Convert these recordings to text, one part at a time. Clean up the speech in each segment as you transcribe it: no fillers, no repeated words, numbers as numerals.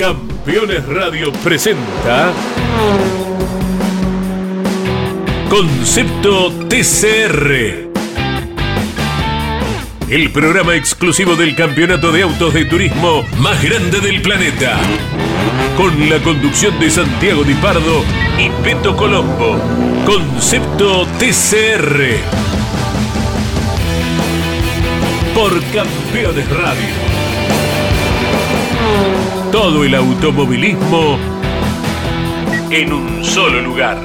Campeones Radio presenta Concepto TCR, el programa exclusivo del campeonato de autos de turismo más grande del planeta, con la conducción de Santiago Di Pardo y Peto Colombo. Concepto TCR por Campeones Radio. Todo el automovilismo en un solo lugar.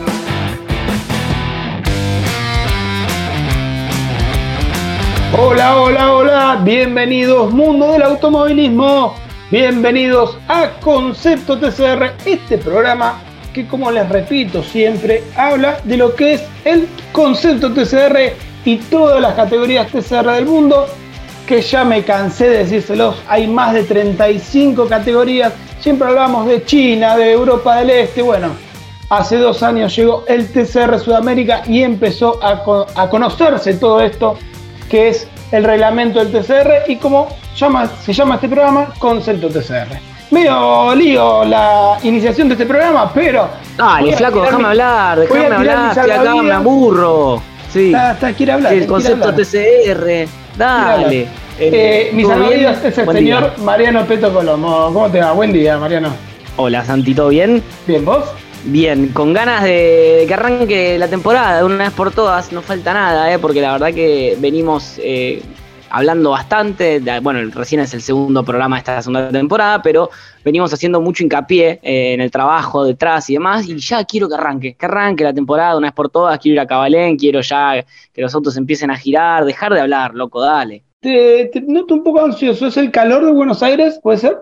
Hola, hola, hola, bienvenidos mundo del automovilismo, bienvenidos a Concepto TCR, este programa que, como les repito siempre, habla de lo que es el concepto TCR y todas las categorías TCR del mundo, que ya me cansé de decírselos, hay más de 35 categorías, siempre hablamos de China, de Europa del Este, bueno, hace 2 años llegó el TCR Sudamérica y empezó a conocerse todo esto, que es el reglamento del TCR y como se llama este programa, Concepto TCR. Medio lío la iniciación de este programa, pero... Dale, flaco, déjame hablar, estoy acá, me aburro. Sí, quiere hablar. El Concepto TCR, dale. Mis amigos, es el señor Mariano Peto Colombo. ¿Cómo te va? Buen día, Mariano. Hola, Santito, ¿bien? Bien, ¿vos? Bien, con ganas de que arranque la temporada de una vez por todas, no falta nada, porque la verdad que venimos hablando bastante, bueno, recién es el segundo programa de esta segunda temporada, pero venimos haciendo mucho hincapié en el trabajo detrás y demás, y ya quiero que arranque la temporada de una vez por todas, quiero ir a Cabalén, quiero ya que los autos empiecen a girar, dejar de hablar, loco, dale. Te noto un poco ansioso, ¿es el calor de Buenos Aires? ¿Puede ser?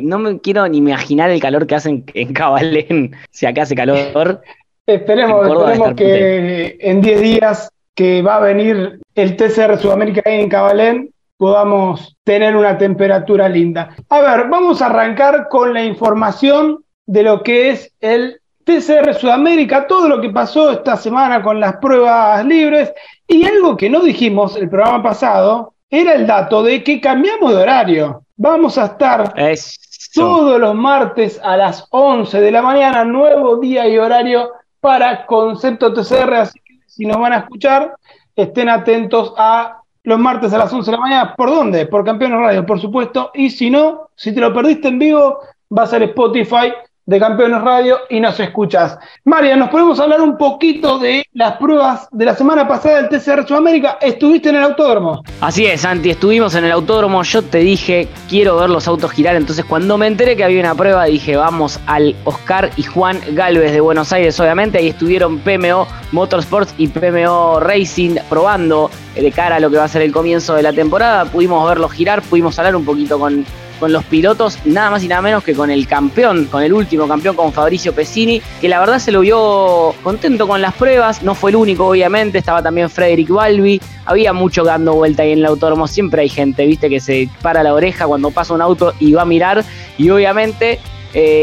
No me quiero ni imaginar el calor que hacen en Cabalén, si acá hace calor. Esperemos que en 10 días que va a venir el TCR Sudamérica en Cabalén, podamos tener una temperatura linda. A ver, vamos a arrancar con la información de lo que es el TCR Sudamérica, todo lo que pasó esta semana con las pruebas libres, y algo que no dijimos el programa pasado era el dato de que cambiamos de horario. Vamos a estar todos los martes a las 11 de la mañana, nuevo día y horario para Concepto TCR, así que si nos van a escuchar, estén atentos a los martes a las 11 de la mañana. ¿Por dónde? Por Campeones Radio, por supuesto, y si no, si te lo perdiste en vivo, va a ser Spotify de Campeones Radio y nos escuchás. María, nos podemos hablar un poquito de las pruebas de la semana pasada del TCR Sudamérica. ¿Estuviste en el autódromo? Así es, Santi, estuvimos en el autódromo. Yo te dije, quiero ver los autos girar. Entonces, cuando me enteré que había una prueba, dije, vamos al Oscar y Juan Galvez de Buenos Aires, obviamente. Ahí estuvieron PMO Motorsports y PMO Racing probando de cara a lo que va a ser el comienzo de la temporada. Pudimos verlos girar, pudimos hablar un poquito con los pilotos, nada más y nada menos que con el campeón, con el último campeón, con Fabrizio Pesini, que la verdad se lo vio contento con las pruebas, no fue el único obviamente, estaba también Fredrik Wahlby, había mucho dando vuelta ahí en el autódromo, siempre hay gente, viste, que se para la oreja cuando pasa un auto y va a mirar, y obviamente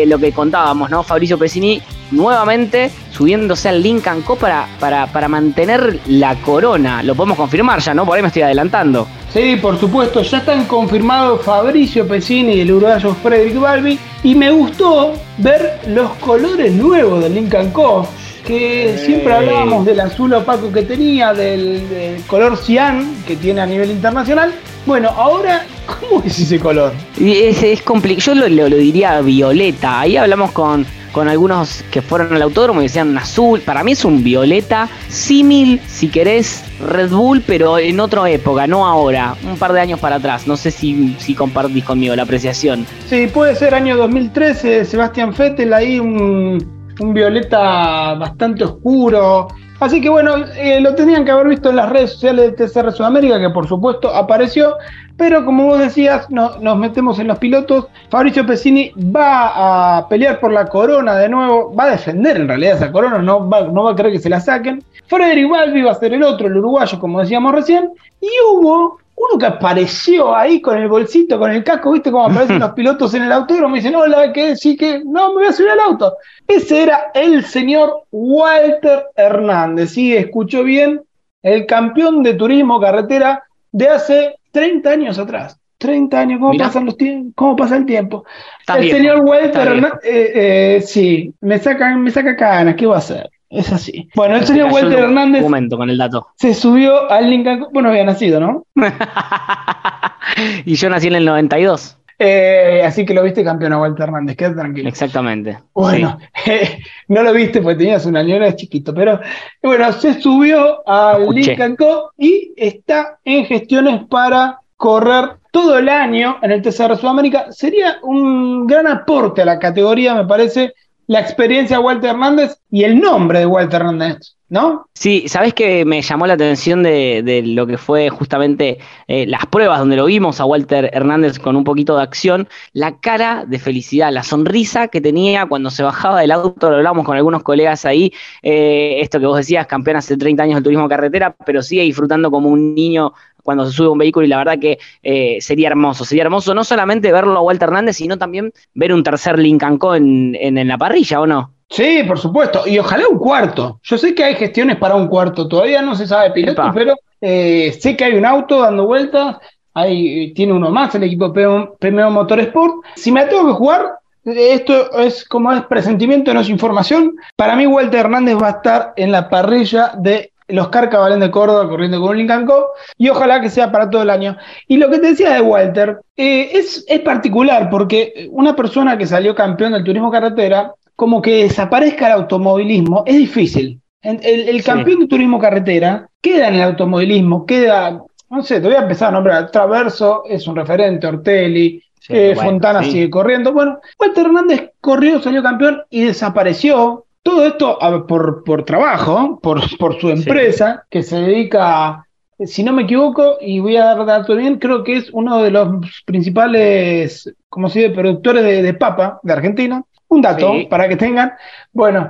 lo que contábamos, ¿no? Fabrizio Pesini nuevamente subiéndose al Lynk & Co para mantener la corona, lo podemos confirmar ya, ¿no? Por ahí me estoy adelantando. Sí, por supuesto, ya están confirmados Fabrizio Pesini y el uruguayo Fredrik Wahlby. Y me gustó ver los colores nuevos del Lynk & Co, que siempre hablábamos del azul opaco que tenía, del color cian que tiene a nivel internacional. Bueno, ahora, ¿cómo es ese color? Es complicado, yo lo diría violeta. Ahí hablamos con algunos que fueron al autódromo y decían azul, para mí es un violeta símil, si querés, Red Bull, pero en otra época, no ahora, un par de años para atrás, no sé si compartís conmigo la apreciación. Sí, puede ser año 2013, Sebastián Vettel, ahí un violeta bastante oscuro, así que bueno, lo tenían que haber visto en las redes sociales de TCR Sudamérica, que por supuesto apareció, pero como vos decías, nos metemos en los pilotos. Fabrizio Pesini va a pelear por la corona de nuevo, va a defender en realidad esa corona, no va a querer que se la saquen. Fredrik Wahlby va a ser el otro, el uruguayo, como decíamos recién, y hubo uno que apareció ahí con el bolsito, con el casco, ¿viste cómo aparecen los pilotos en el autódromo? Y dicen, hola, ¿qué? Sí, que no, me voy a subir al auto. Ese era el señor Walter Hernández, ¿sí? Escuchó bien, el campeón de turismo carretera de hace 30 años atrás. 30 años, ¿cómo pasan los tiempos? ¿Cómo pasa el tiempo? El señor Walter, sí, me saca canas, ¿qué va a hacer? Es así. Bueno, el señor Walter Hernández con el dato. Se subió al Lynk & Co. Bueno, había nacido, ¿no? Y yo nací en el 92. Así que lo viste campeón a Walter Hernández, quédate tranquilo. Exactamente. Bueno, sí. No lo viste porque tenías un año, era chiquito, pero bueno, se subió al Lynk & Co. y está en gestiones para correr todo el año en el TCR Sudamérica. Sería un gran aporte a la categoría, me parece, la experiencia de Walter Hernández y el nombre de Walter Hernández, ¿no? Sí, ¿sabés que me llamó la atención de lo que fue justamente las pruebas donde lo vimos a Walter Hernández con un poquito de acción? La cara de felicidad, la sonrisa que tenía cuando se bajaba del auto, lo hablamos con algunos colegas ahí, esto que vos decías, campeón hace 30 años del turismo carretera, pero sigue disfrutando como un niño cuando se sube a un vehículo, y la verdad que sería hermoso no solamente verlo a Walter Hernández, sino también ver un tercer Lynk & Co en la parrilla, ¿o no? Sí, por supuesto, y ojalá un cuarto. Yo sé que hay gestiones para un cuarto, todavía no se sabe piloto, pero sé que hay un auto dando vueltas, tiene uno más el equipo PMO Motorsport. Si me tengo que jugar, esto es como es presentimiento, no es información, para mí Walter Hernández va a estar en la parrilla de el Oscar Cabalén de Córdoba corriendo con un Lynk & Co. Y ojalá que sea para todo el año. Y lo que te decía de Walter es particular, porque una persona que salió campeón del turismo carretera, como que desaparezca el automovilismo, es difícil. El campeón de turismo carretera queda en el automovilismo, queda, no sé, te voy a empezar a nombrar, Traverso es un referente, Ortelli, Fontana sigue corriendo. Bueno, Walter Hernández corrió, salió campeón y desapareció. Todo esto por trabajo, por su empresa, que se dedica, si no me equivoco, y voy a dar dato bien, creo que es uno de los principales, como se dice, productores de papa de Argentina. Un dato para que tengan. Bueno,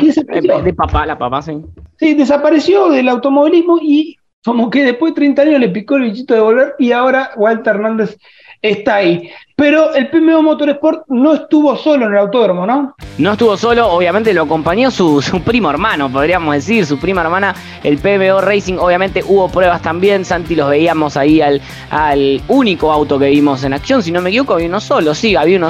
y desapareció. La papa, sí. Sí, desapareció del automovilismo y como que después de 30 años le picó el bichito de volver y ahora Walter Hernández está ahí. Pero el PMO Motorsport no estuvo solo en el autódromo, ¿no? No estuvo solo, obviamente lo acompañó su primo hermano, podríamos decir, su prima hermana, el PMO Racing. Obviamente hubo pruebas también, Santi, los veíamos ahí al único auto que vimos en acción, si no me equivoco, había uno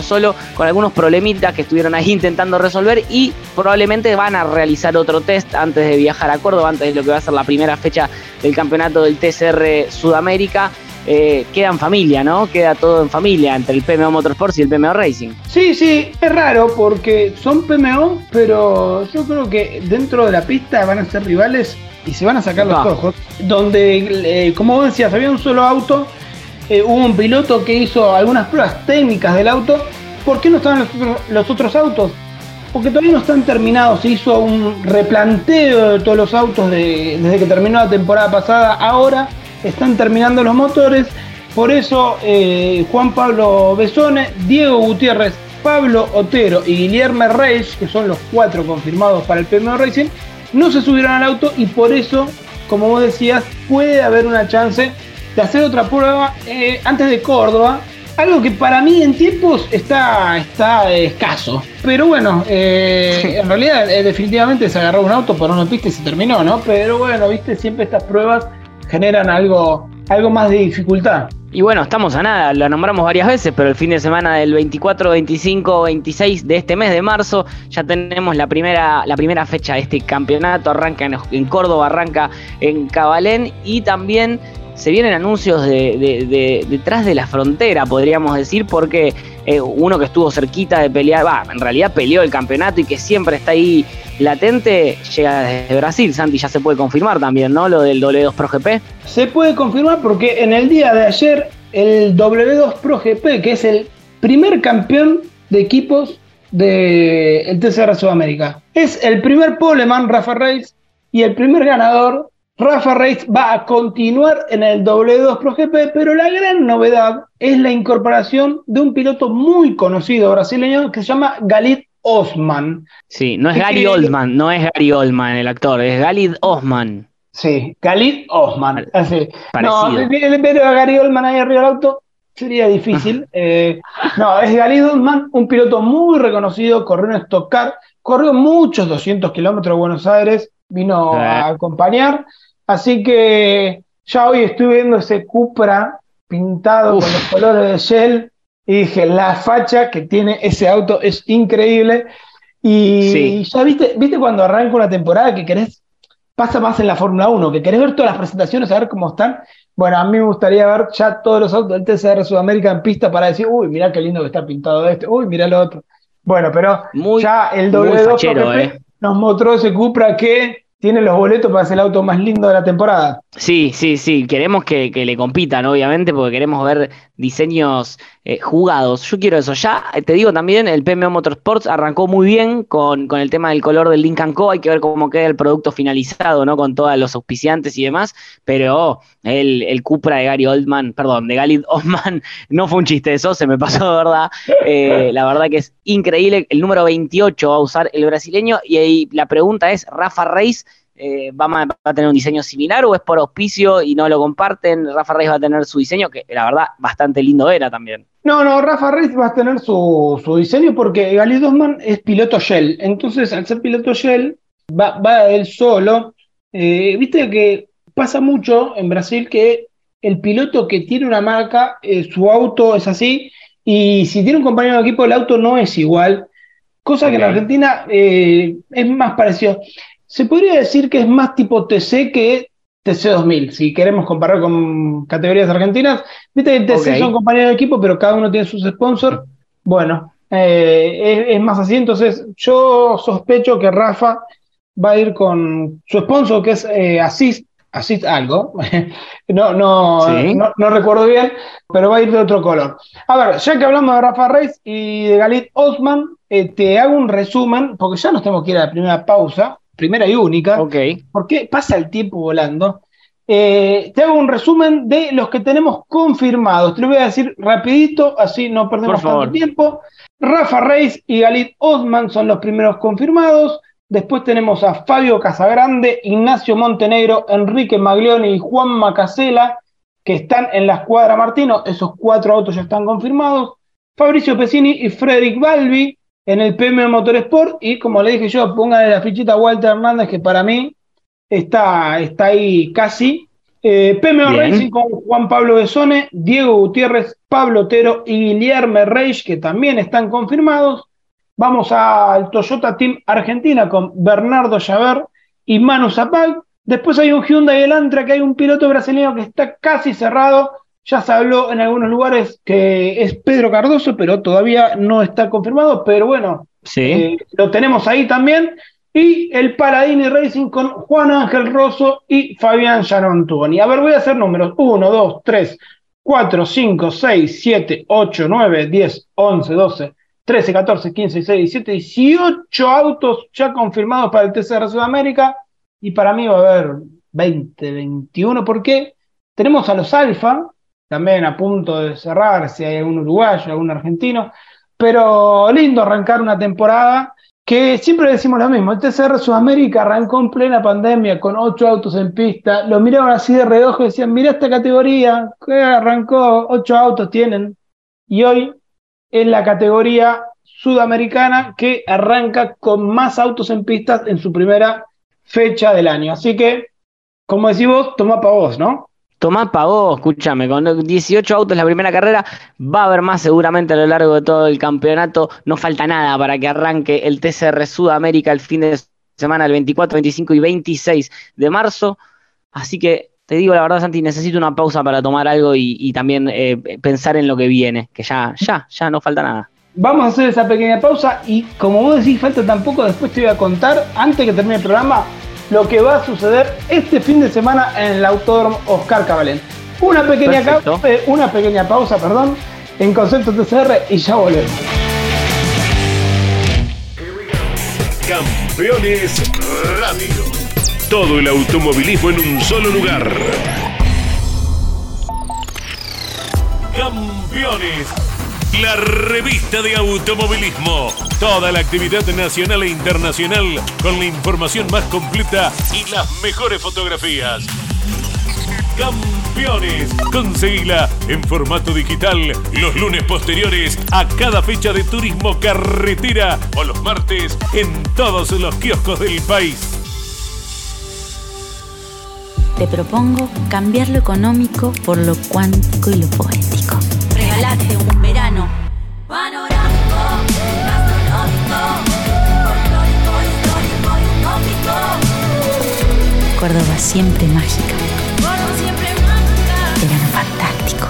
solo con algunos problemitas que estuvieron ahí intentando resolver, y probablemente van a realizar otro test antes de viajar a Córdoba, antes de lo que va a ser la primera fecha del campeonato del TCR Sudamérica. Queda en familia, ¿no? Queda todo en familia entre el PMO Motorsports y el PMO Racing. Sí, es raro porque son PMO, pero yo creo que dentro de la pista van a ser rivales y se van a sacar los ojos. Donde, como vos decías, había un solo auto, hubo un piloto que hizo algunas pruebas técnicas del auto. ¿Por qué no estaban los otros autos? Porque todavía no están terminados. Se hizo un replanteo de todos los autos desde que terminó la temporada pasada. Ahora están terminando los motores, por eso Juan Pablo Besone, Diego Gutiérrez, Pablo Otero y Guillermo Reyes, que son los 4 confirmados para el PMO Racing, no se subieron al auto y por eso, como vos decías, puede haber una chance de hacer otra prueba antes de Córdoba, algo que para mí en tiempos está escaso. Pero bueno, en realidad definitivamente se agarró un auto para una pista y se terminó, ¿no? Pero bueno, viste, siempre estas pruebas generan algo más de dificultad. Y bueno, estamos a nada, lo nombramos varias veces, pero el fin de semana del 24, 25, 26 de este mes de marzo ya tenemos la primera fecha de este campeonato. Arranca en Córdoba, arranca en Cabalén, y también se vienen anuncios de detrás de la frontera, podríamos decir, porque uno que estuvo cerquita de pelear, en realidad peleó el campeonato y que siempre está ahí latente, llega desde Brasil. Santi, ya se puede confirmar también, ¿no? Lo del W2 Pro GP. Se puede confirmar porque en el día de ayer el W2 Pro GP, que es el primer campeón de equipos del TCR Sudamérica, es el primer poleman Rafa Reis y el primer ganador. Rafa Reis va a continuar en el W2 Pro GP, pero la gran novedad es la incorporación de un piloto muy conocido brasileño que se llama Galid Osman. Sí, no es Gary Oldman el actor, es Galid Osman. Sí, Galid Osman. Así. Parecido. No, pero a Gary Oldman ahí arriba del auto sería difícil. Es Galid Osman, un piloto muy reconocido, corrió en Stock Car, corrió muchos 200 kilómetros de Buenos Aires, vino a acompañar. Así que ya hoy estuve viendo ese Cupra pintado con los colores de Shell, y dije, la facha que tiene ese auto es increíble. Y sí, ya viste cuando arranca una temporada que querés, pasa más en la Fórmula 1, que querés ver todas las presentaciones, a ver cómo están. Bueno, a mí me gustaría ver ya todos los autos del TCR Sudamérica en pista para decir, uy, mirá qué lindo que está pintado este, uy, mirá lo otro. Bueno, pero muy, ya el W2 fachero, GP nos mostró ese Cupra que tiene los boletos para ser el auto más lindo de la temporada. Sí, sí, sí, queremos que le compitan, obviamente, porque queremos ver diseños jugados. Yo quiero eso. Ya te digo también, el PMO Motorsports arrancó muy bien con el tema del color del Lynk & Co. Hay que ver cómo queda el producto finalizado, ¿no? Con todos los auspiciantes y demás, pero el Cupra de Galid Osman no fue un chiste, eso se me pasó de verdad. La verdad que es increíble. El número 28 va a usar el brasileño, y ahí la pregunta es, ¿Rafa Reis va a tener un diseño similar o es por auspicio y no lo comparten? Rafa Reis va a tener su diseño, que la verdad bastante lindo era también. No, Rafa Reis va a tener su diseño porque Galid Osman es piloto Shell, entonces al ser piloto Shell va él solo. Viste que pasa mucho en Brasil que el piloto que tiene una marca, su auto es así, y si tiene un compañero de equipo el auto no es igual, cosa okay, que en Argentina es más parecido. Se podría decir que es más tipo TC que TC2000, si queremos comparar con categorías argentinas. Viste que TC okay, son compañeros de equipo, pero cada uno tiene sus sponsors. Bueno, es más así. Entonces yo sospecho que Rafa va a ir con su sponsor, que es Asís algo. No recuerdo bien, pero va a ir de otro color. A ver, ya que hablamos de Rafa Reis y de Galid Osman, te hago un resumen, porque ya nos tenemos que ir a la primera pausa. Primera y única, okay, porque pasa el tiempo volando. Te hago un resumen de los que tenemos confirmados. Te lo voy a decir rapidito, así no perdemos tanto tiempo. Rafa Reis y Galid Osman son los primeros confirmados. Después tenemos a Fabio Casagrande, Ignacio Montenegro, Enrique Maglioni y Juan Macasela, que están en la escuadra Martino. Esos 4 autos ya están confirmados. Fabrizio Pesini y Fredrik Wahlby en el PM Motorsport, y como le dije yo, póngale la fichita a Walter Hernández, que para mí está ahí casi. PMO bien. Racing con Juan Pablo Besone, Diego Gutiérrez, Pablo Otero y Guillermo Reyes, que también están confirmados. Vamos al Toyota Team Argentina con Bernardo Llaver y Manu Zapag. Después hay un Hyundai Elantra, que hay un piloto brasileño que está casi cerrado. Ya se habló en algunos lugares que es Pedro Cardoso, pero todavía no está confirmado, pero bueno, sí, lo tenemos ahí también. Y el Paladini Racing con Juan Ángel Rosso y Fabián Gianontoni. A ver, voy a hacer números. 1, 2, 3, 4, 5, 6, 7, 8, 9, 10, 11, 12, 13, 14, 15, 16, 17, 18 autos ya confirmados para el TCR Sudamérica. Y para mí va a haber 20, 21, porque tenemos a los Alfa, también a punto de cerrar, si hay algún uruguayo, algún argentino, pero lindo arrancar una temporada que siempre decimos lo mismo. El TCR Sudamérica arrancó en plena pandemia con 8 autos en pista, lo miraban así de reojo y decían, mirá esta categoría, que arrancó, 8 autos tienen, y hoy es la categoría sudamericana que arranca con más autos en pistas en su primera fecha del año, así que, como decís vos, tomá pa' vos, ¿no? Tomá pa' vos, escúchame, con 18 autos la primera carrera, va a haber más seguramente a lo largo de todo el campeonato, no falta nada para que arranque el TCR Sudamérica el fin de semana, el 24, 25 y 26 de marzo, así que te digo la verdad, Santi, necesito una pausa para tomar algo y también pensar en lo que viene, que ya no falta nada. Vamos a hacer esa pequeña pausa y como vos decís, falta tampoco, después te voy a contar, antes que termine el programa, lo que va a suceder este fin de semana en el Autódromo Oscar Cabalén. Una pequeña pausa, en Concepto TCR y ya volvemos. Campeones Radio. Todo el automovilismo en un solo lugar. Campeones, la revista de automovilismo. Toda la actividad nacional e internacional con la información más completa y las mejores fotografías. Campeones. Conseguila en formato digital los lunes posteriores a cada fecha de turismo carretera o los martes en todos los kioscos del país. Te propongo cambiar lo económico por lo cuántico y lo poético. Regalate un verano panorámico, gastronómico, folclórico, histórico. Córdoba siempre mágica. Córdoba siempre mágica. Verano fantástico.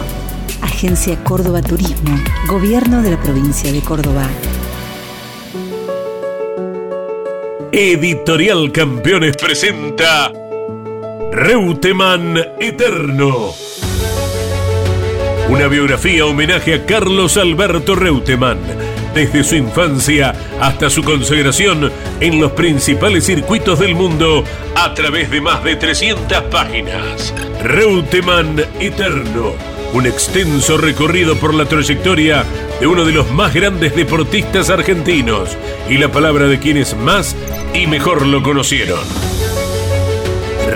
Agencia Córdoba Turismo, Gobierno de la Provincia de Córdoba. Editorial Campeones presenta Reutemann Eterno. Una biografía homenaje a Carlos Alberto Reutemann, desde su infancia hasta su consagración en los principales circuitos del mundo a través de más de 300 páginas. Reutemann Eterno, un extenso recorrido por la trayectoria de uno de los más grandes deportistas argentinos y la palabra de quienes más y mejor lo conocieron.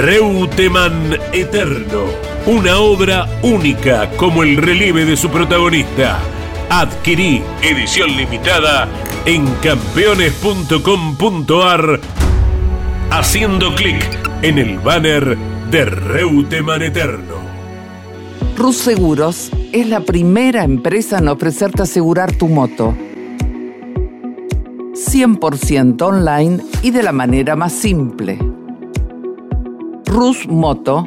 Reutemann Eterno, una obra única como el relieve de su protagonista. Adquirí edición limitada en campeones.com.ar, haciendo clic en el banner de Reutemann Eterno. Rus Seguros es la primera empresa en ofrecerte asegurar tu moto 100% online y de la manera más simple. Rus Moto,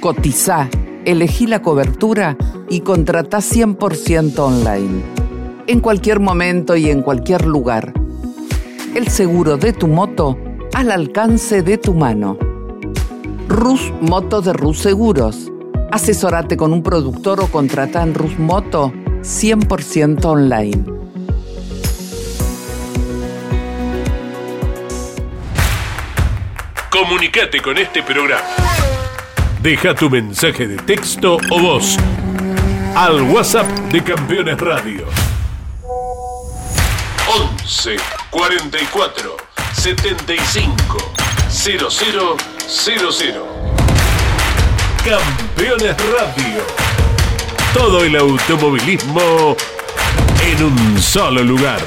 cotizá, elegí la cobertura y contratá 100% online. En cualquier momento y en cualquier lugar. El seguro de tu moto al alcance de tu mano. Rus Moto de Rus Seguros. Asesorate con un productor o contratá en Rus Moto 100% online. Comunicate con este programa. Deja tu mensaje de texto o voz al WhatsApp de Campeones Radio. 11 44 75 0000. Campeones Radio. Todo el automovilismo en un solo lugar.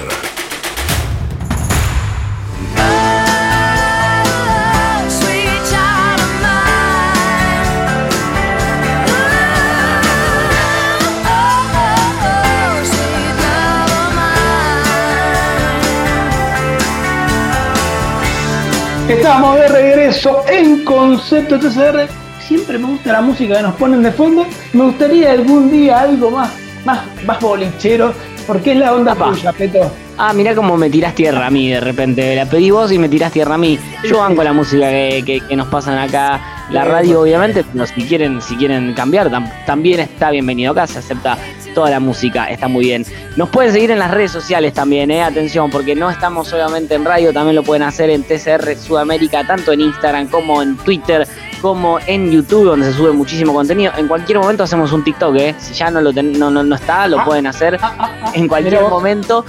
Estamos de regreso en Concepto TCR. Siempre me gusta la música que nos ponen de fondo. Me gustaría algún día algo más bolichero, porque es la onda tuya, Peto. Ah, mirá cómo me tirás tierra a mí de repente. La pedí vos y me tirás tierra a mí. Yo banco la música que nos pasan acá, la radio obviamente, pero si quieren cambiar, también está bienvenido acá, se acepta toda la música, está muy bien. Nos pueden seguir en las redes sociales también, atención, porque no estamos solamente en radio, también lo pueden hacer en TCR Sudamérica, tanto en Instagram como en Twitter, como en YouTube, donde se sube muchísimo contenido. En cualquier momento hacemos un TikTok, si ya no está, lo pueden hacer en cualquier momento.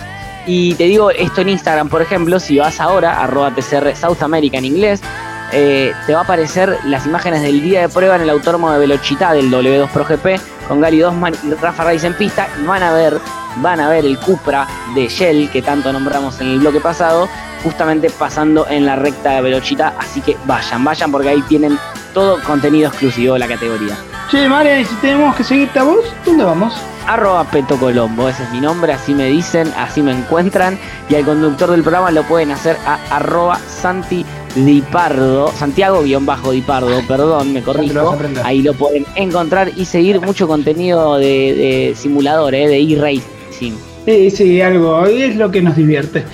Y te digo esto, en Instagram, por ejemplo, si vas ahora, @TCR South America en inglés, te va a aparecer las imágenes del día de prueba en el autódromo de Velochità del W2 Pro GP, con Galid Osman y Rafa Reis en pista, y van a ver el Cupra de Shell, que tanto nombramos en el bloque pasado, justamente pasando en la recta de Velochità, así que vayan, porque ahí tienen todo contenido exclusivo de la categoría. Che, María, y si tenemos que seguirte a vos, ¿dónde vamos? @Peto Colombo, ese es mi nombre, así me dicen, así me encuentran, y al conductor del programa lo pueden hacer a @Santi Di Pardo, Santiago-Di Pardo, perdón, me corrijo. Ahí lo pueden encontrar y seguir mucho contenido de simulador, de e-racing. Sí, algo, es lo que nos divierte.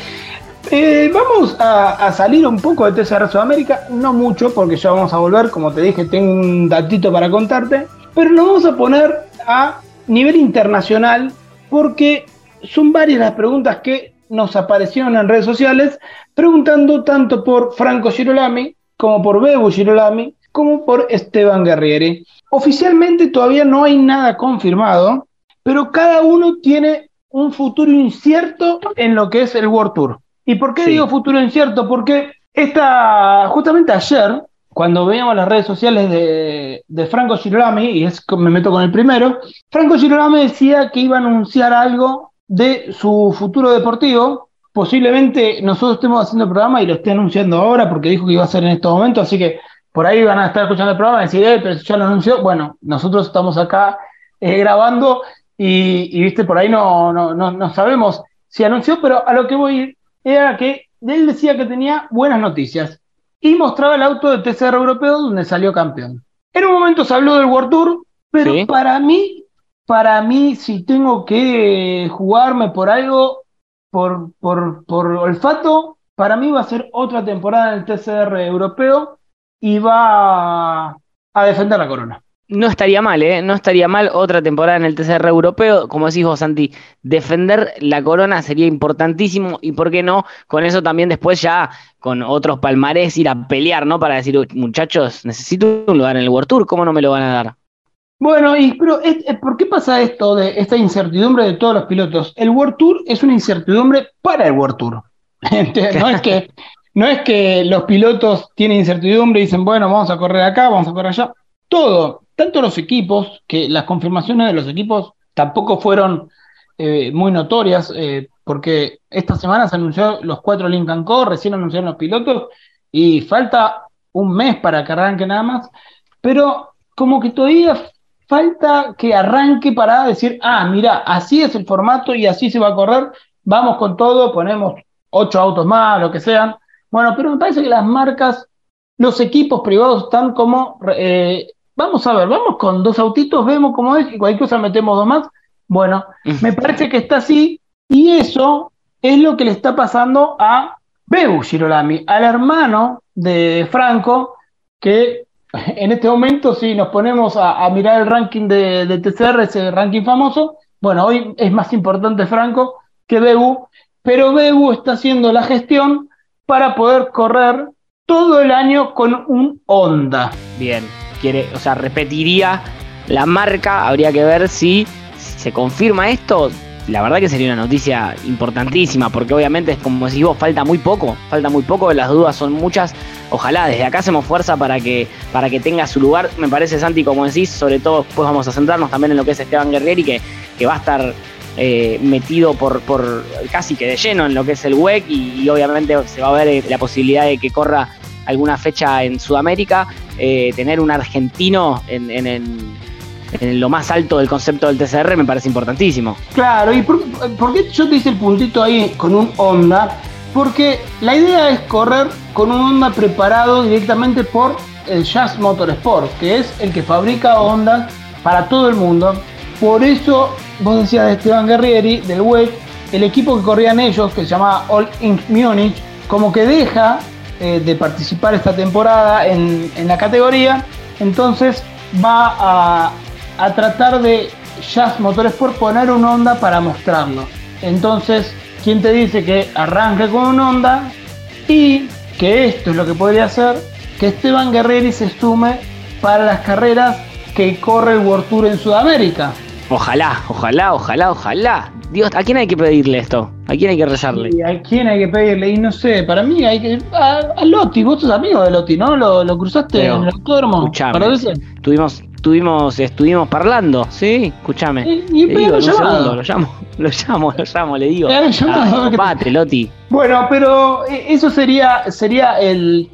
Vamos a salir un poco de TCR Sudamérica, no mucho, porque ya vamos a volver, como te dije, tengo un datito para contarte, pero nos vamos a poner a nivel internacional, porque son varias las preguntas que nos aparecieron en redes sociales, preguntando tanto por Franco Girolami, como por Bebu Girolami, como por Esteban Guerrieri. Oficialmente todavía no hay nada confirmado, pero cada uno tiene un futuro incierto en lo que es el World Tour. ¿Y por qué digo futuro incierto? Porque justamente ayer, cuando veíamos las redes sociales de Franco Girolami, me meto con el primero, Franco Girolami decía que iba a anunciar algo de su futuro deportivo. Posiblemente nosotros estemos haciendo el programa y lo esté anunciando ahora, porque dijo que iba a ser en estos momentos, así que por ahí van a estar escuchando el programa y decir, pero ya lo anunció. Bueno, nosotros estamos acá grabando y viste, por ahí no sabemos si anunció, pero a lo que voy era que él decía que tenía buenas noticias y mostraba el auto de TCR europeo donde salió campeón. En un momento se habló del World Tour, pero ¿sí? para mí, si tengo que jugarme por algo, por olfato, para mí va a ser otra temporada en el TCR europeo y va a defender la corona. No estaría mal, no estaría mal otra temporada en el TCR europeo. Como decís vos, Santi, defender la corona sería importantísimo y, ¿por qué no? Con eso también después ya con otros palmarés ir a pelear, ¿no? Para decir, muchachos, necesito un lugar en el World Tour, ¿cómo no me lo van a dar? Bueno, pero ¿por qué pasa esto de esta incertidumbre de todos los pilotos? El World Tour es una incertidumbre para el World Tour. No es que los pilotos tienen incertidumbre y dicen, bueno, vamos a correr acá, vamos a correr allá. Todo, tanto los equipos, que las confirmaciones de los equipos tampoco fueron muy notorias, porque esta semana se anunció los 4 Lynk & Co, recién anunciaron los pilotos, y falta un mes para que arranque nada más, pero como que todavía falta que arranque para decir, mirá, así es el formato y así se va a correr, vamos con todo, ponemos 8 autos más, lo que sean. Bueno, pero me parece que las marcas, los equipos privados están como, vamos a ver, vamos con 2 autitos, vemos cómo es, y cualquier cosa metemos 2 más. Bueno, me parece que está así, y eso es lo que le está pasando a Bebu Girolami, al hermano de Franco, que en este momento, si nos ponemos a mirar el ranking de TCR, ese ranking famoso, bueno, hoy es más importante Franco que Bebu, pero Bebu está haciendo la gestión para poder correr todo el año con un Honda. Bien, repetiría la marca, habría que ver si se confirma esto. La verdad que sería una noticia importantísima, porque obviamente es como decís vos, falta muy poco, las dudas son muchas. Ojalá, desde acá hacemos fuerza para que tenga su lugar, me parece, Santi, como decís, sobre todo después vamos a centrarnos también en lo que es Esteban Guerrieri, que va a estar metido por casi que de lleno en lo que es el WEC y obviamente se va a ver la posibilidad de que corra alguna fecha en Sudamérica. Tener un argentino en lo más alto del concepto del TCR me parece importantísimo. Claro, y ¿por qué yo te hice el puntito ahí con un Honda? Porque la idea es correr con un Honda preparado directamente por el JAS Motorsport, que es el que fabrica Hondas para todo el mundo. Por eso, vos decías de Esteban Guerrieri, del WEC, el equipo que corrían ellos, que se llamaba All Inc. Munich, como que deja de participar esta temporada en la categoría, entonces va a tratar de JAS Motorsport poner un Honda para mostrarlo. Entonces, ¿quién te dice que arranque con un Honda? Y que esto es lo que podría hacer, que Esteban Guerrieri se sume para las carreras que corre el World Tour en Sudamérica. Ojalá. Dios, ¿a quién hay que pedirle esto? ¿A quién hay que rezarle? Sí, ¿a quién hay que pedirle? Y no sé, para mí hay que... A Lotti, vos sos amigo de Lotti, ¿no? ¿Lo cruzaste en el autódromo? Escuchame, estuvimos parlando, ¿sí? Escuchame. Lo llamo, le digo. Combate, Lotti. Bueno, pero eso sería el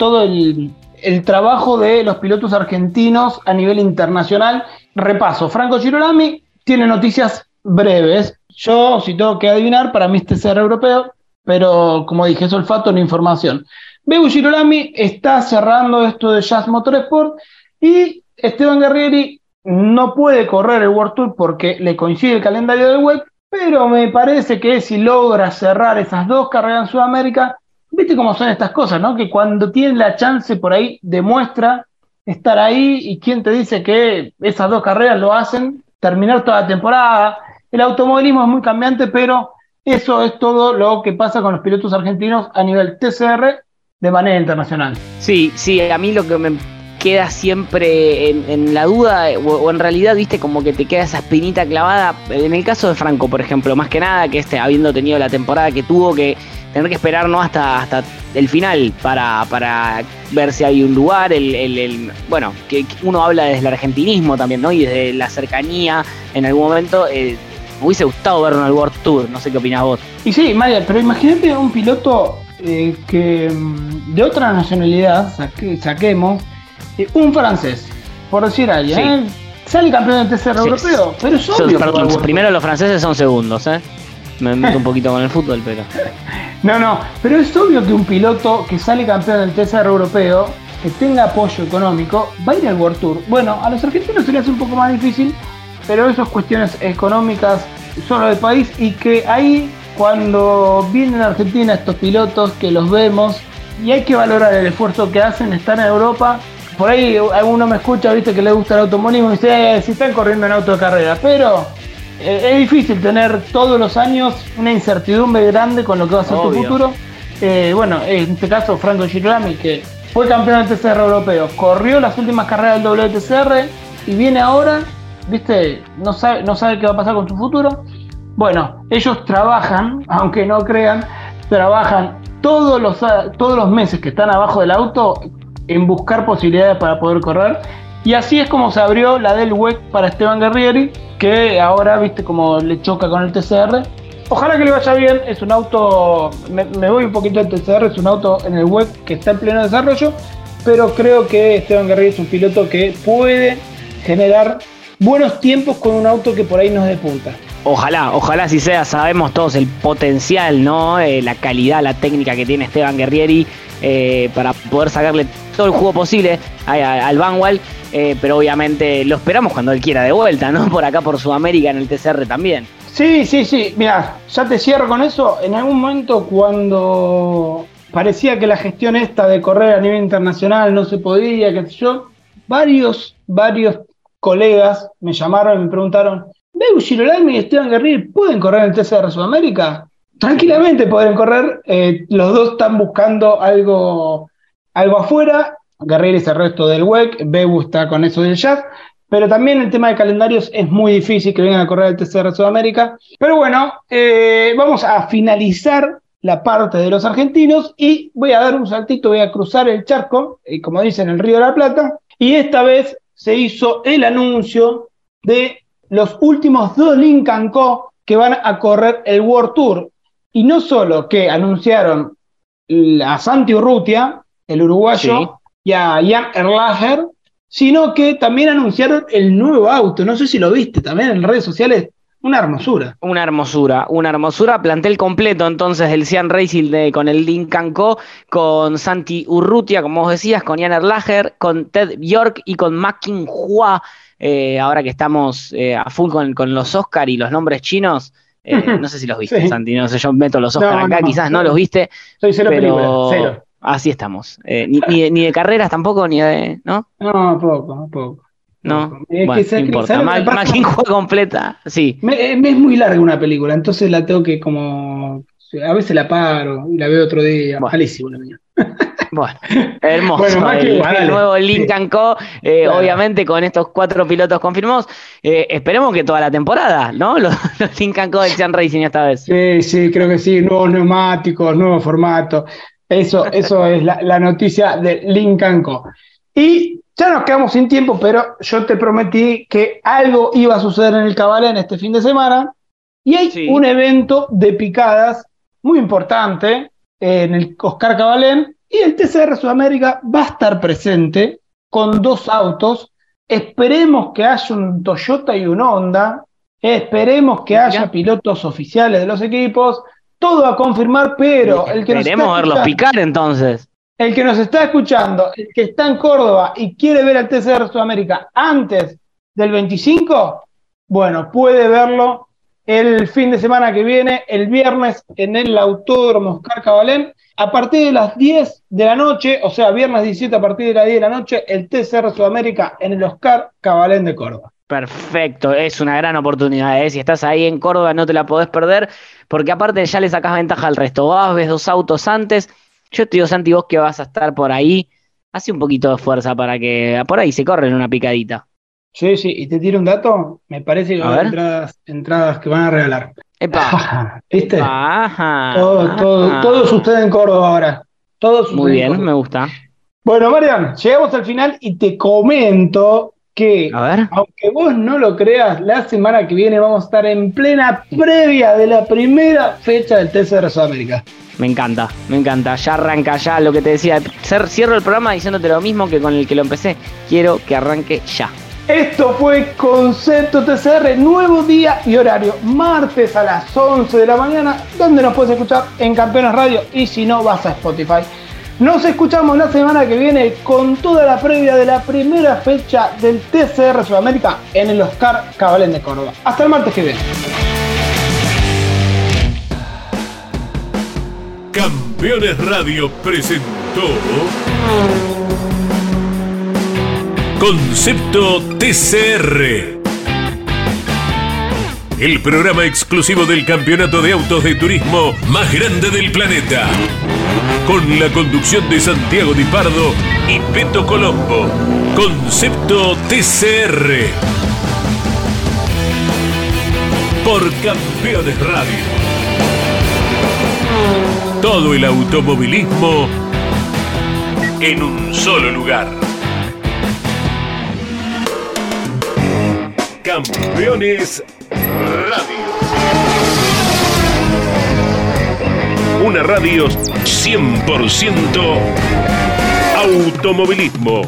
trabajo de los pilotos argentinos a nivel internacional. Repaso, Franco Girolami tiene noticias breves. Yo, si tengo que adivinar, para mí este será europeo, pero como dije, es olfato, no información. Bebu Girolami está cerrando esto de JAS Motorsport y Esteban Guerrieri no puede correr el World Tour porque le coincide el calendario del WEC, pero me parece que si logra cerrar esas 2 carreras en Sudamérica, viste cómo son estas cosas, ¿no? Que cuando tienen la chance por ahí, demuestra estar ahí, y quién te dice que esas 2 carreras lo hacen terminar toda la temporada. El automovilismo es muy cambiante, pero eso es todo lo que pasa con los pilotos argentinos a nivel TCR de manera internacional. Sí, a mí lo que me queda siempre en la duda, o en realidad, viste, como que te queda esa espinita clavada, en el caso de Franco, por ejemplo, más que nada, que habiendo tenido la temporada que tuvo, que tener que esperar, ¿no?, hasta el final para ver si hay un lugar, bueno, que uno habla desde el argentinismo también, ¿no?, y desde la cercanía, en algún momento, me hubiese gustado verlo en el World Tour, no sé qué opinás vos. Y sí, María, pero imagínate un piloto que de otra nacionalidad, saquemos, un francés, por decir algo, sí. Sale campeón del TCR europeo, pero es obvio. Perdón, primero los franceses son segundos, Me meto un poquito con el fútbol, pero... No, pero es obvio que un piloto que sale campeón del TCR europeo, que tenga apoyo económico, va a ir al World Tour. Bueno, a los argentinos se les hace un poco más difícil, pero eso es cuestiones económicas solo del país, y que ahí, cuando vienen a Argentina estos pilotos, que los vemos, y hay que valorar el esfuerzo que hacen, están en Europa. Por ahí alguno me escucha, viste, que le gusta el automovilismo y dice, si están corriendo en auto de carrera, pero... es difícil tener todos los años una incertidumbre grande con lo que va a ser tu futuro. Bueno, en este caso Franco Girolami, que fue campeón del TCR europeo, corrió las últimas carreras del WTCR y viene ahora, viste, no sabe qué va a pasar con su futuro. Bueno, ellos trabajan, aunque no crean, trabajan todos los meses que están abajo del auto en buscar posibilidades para poder correr. Y así es como se abrió la del WEC para Esteban Guerrieri, que ahora, viste, como le choca con el TCR. Ojalá que le vaya bien, es un auto, me voy un poquito del TCR, es un auto en el WEC que está en pleno desarrollo, pero creo que Esteban Guerrieri es un piloto que puede generar buenos tiempos con un auto que por ahí nos dé punta. Ojalá así sea, sabemos todos el potencial, ¿no? La calidad, la técnica que tiene Esteban Guerrieri para poder sacarle todo el jugo posible al Vanwall. Pero obviamente lo esperamos cuando él quiera de vuelta, ¿no? Por acá, por Sudamérica, en el TCR también. Sí. Mirá, ya te cierro con eso. En algún momento, cuando parecía que la gestión esta de correr a nivel internacional no se podía, qué sé yo, varios colegas me llamaron y me preguntaron, ¿Bebu Girolami y Esteban Guerrieri pueden correr en el TCR Sudamérica? Tranquilamente pueden correr. Los dos están buscando algo afuera. Guerrieri cerró esto del WEC, Bebu está con eso del JAS, pero también el tema de calendarios es muy difícil que vengan a correr el TCR Sudamérica. Pero bueno, vamos a finalizar la parte de los argentinos y voy a dar un saltito, voy a cruzar el charco, como dicen, el Río de la Plata, y esta vez se hizo el anuncio de los últimos dos Lynk & Co que van a correr el World Tour. Y no solo que anunciaron a Santi Urrutia, el uruguayo, sí, y a Ian Erlacher, sino que también anunciaron el nuevo auto. No sé si lo viste también en redes sociales. Una hermosura. Una hermosura. Plantel completo entonces del Cyan Racing con el Lynk & Co, con Santi Urrutia, como vos decías, con Ian Erlacher, con Ted Bjork y con Mackin Hua. Ahora que estamos a full con los Oscar y los nombres chinos, no sé si los viste, sí. Santi. No sé, yo meto los Oscar acá, quizás no los viste. Soy cero película, cero. Así estamos. Ni de carreras tampoco, ni de... No, poco. No, es bueno, que no importa. Mackin Hua completa, sí. Me es muy larga una película, entonces la tengo que como... A veces la paro y la veo otro día. Bueno. Malísimo la mía. Bueno, hermoso. Bueno, el nuevo Lynk & Co. Claro. Obviamente con estos 4 pilotos confirmados. Esperemos que toda la temporada, ¿no? Los Lynk & Co del Cyan Racing esta vez. Sí, creo que sí. Nuevos neumáticos, nuevo formato. Eso es la noticia de Lynk & Co. Y ya nos quedamos sin tiempo, pero yo te prometí que algo iba a suceder en el Cabalén este fin de semana. Y hay un evento de picadas muy importante en el Oscar Cabalén. Y el TCR Sudamérica va a estar presente con 2 autos. Esperemos que haya un Toyota y un Honda. Esperemos que haya pilotos oficiales de los equipos. Todo a confirmar, pero el que nos está escuchando, verlos picar entonces. El que nos está escuchando, el que está en Córdoba y quiere ver al TCR Sudamérica antes del 25, bueno, puede verlo el fin de semana que viene, el viernes, en el Autódromo Oscar Cabalén, a partir de las 10 de la noche, o sea, viernes 17 a partir de las 10 de la noche, el TCR Sudamérica en el Oscar Cabalén de Córdoba. Perfecto, es una gran oportunidad, ¿eh? Si estás ahí en Córdoba no te la podés perder, porque aparte ya le sacás ventaja al resto. Vas, ves 2 autos antes. Yo te digo, Santi, vos que vas a estar por ahí, hace un poquito de fuerza para que por ahí se corren una picadita. Sí, y te tiro un dato, me parece que van entradas que van a regalar. ¡Epa! ¿Viste? Epa. Todos ustedes en Córdoba ahora. Todos. Muy bien, me gusta. Bueno, Marian, llegamos al final y te comento que, aunque vos no lo creas, la semana que viene vamos a estar en plena previa de la primera fecha del TCR Sudamérica. Me encanta. Ya arranca, ya lo que te decía. Cierro el programa diciéndote lo mismo que con el que lo empecé. Quiero que arranque ya. Esto fue Concepto TCR, nuevo día y horario, martes a las 11 de la mañana, donde nos puedes escuchar en Campeones Radio y si no vas a Spotify. Nos escuchamos la semana que viene con toda la previa de la primera fecha del TCR Sudamérica en el Oscar Cabalén de Córdoba. Hasta el martes que viene. Campeones Radio presentó... Concepto TCR, el programa exclusivo del campeonato de autos de turismo más grande del planeta, con la conducción de Santiago Di Pardo y Peto Colombo. Concepto TCR por Campeones Radio. Todo el automovilismo en un solo lugar. Campeones Radio. Una radio 100% automovilismo.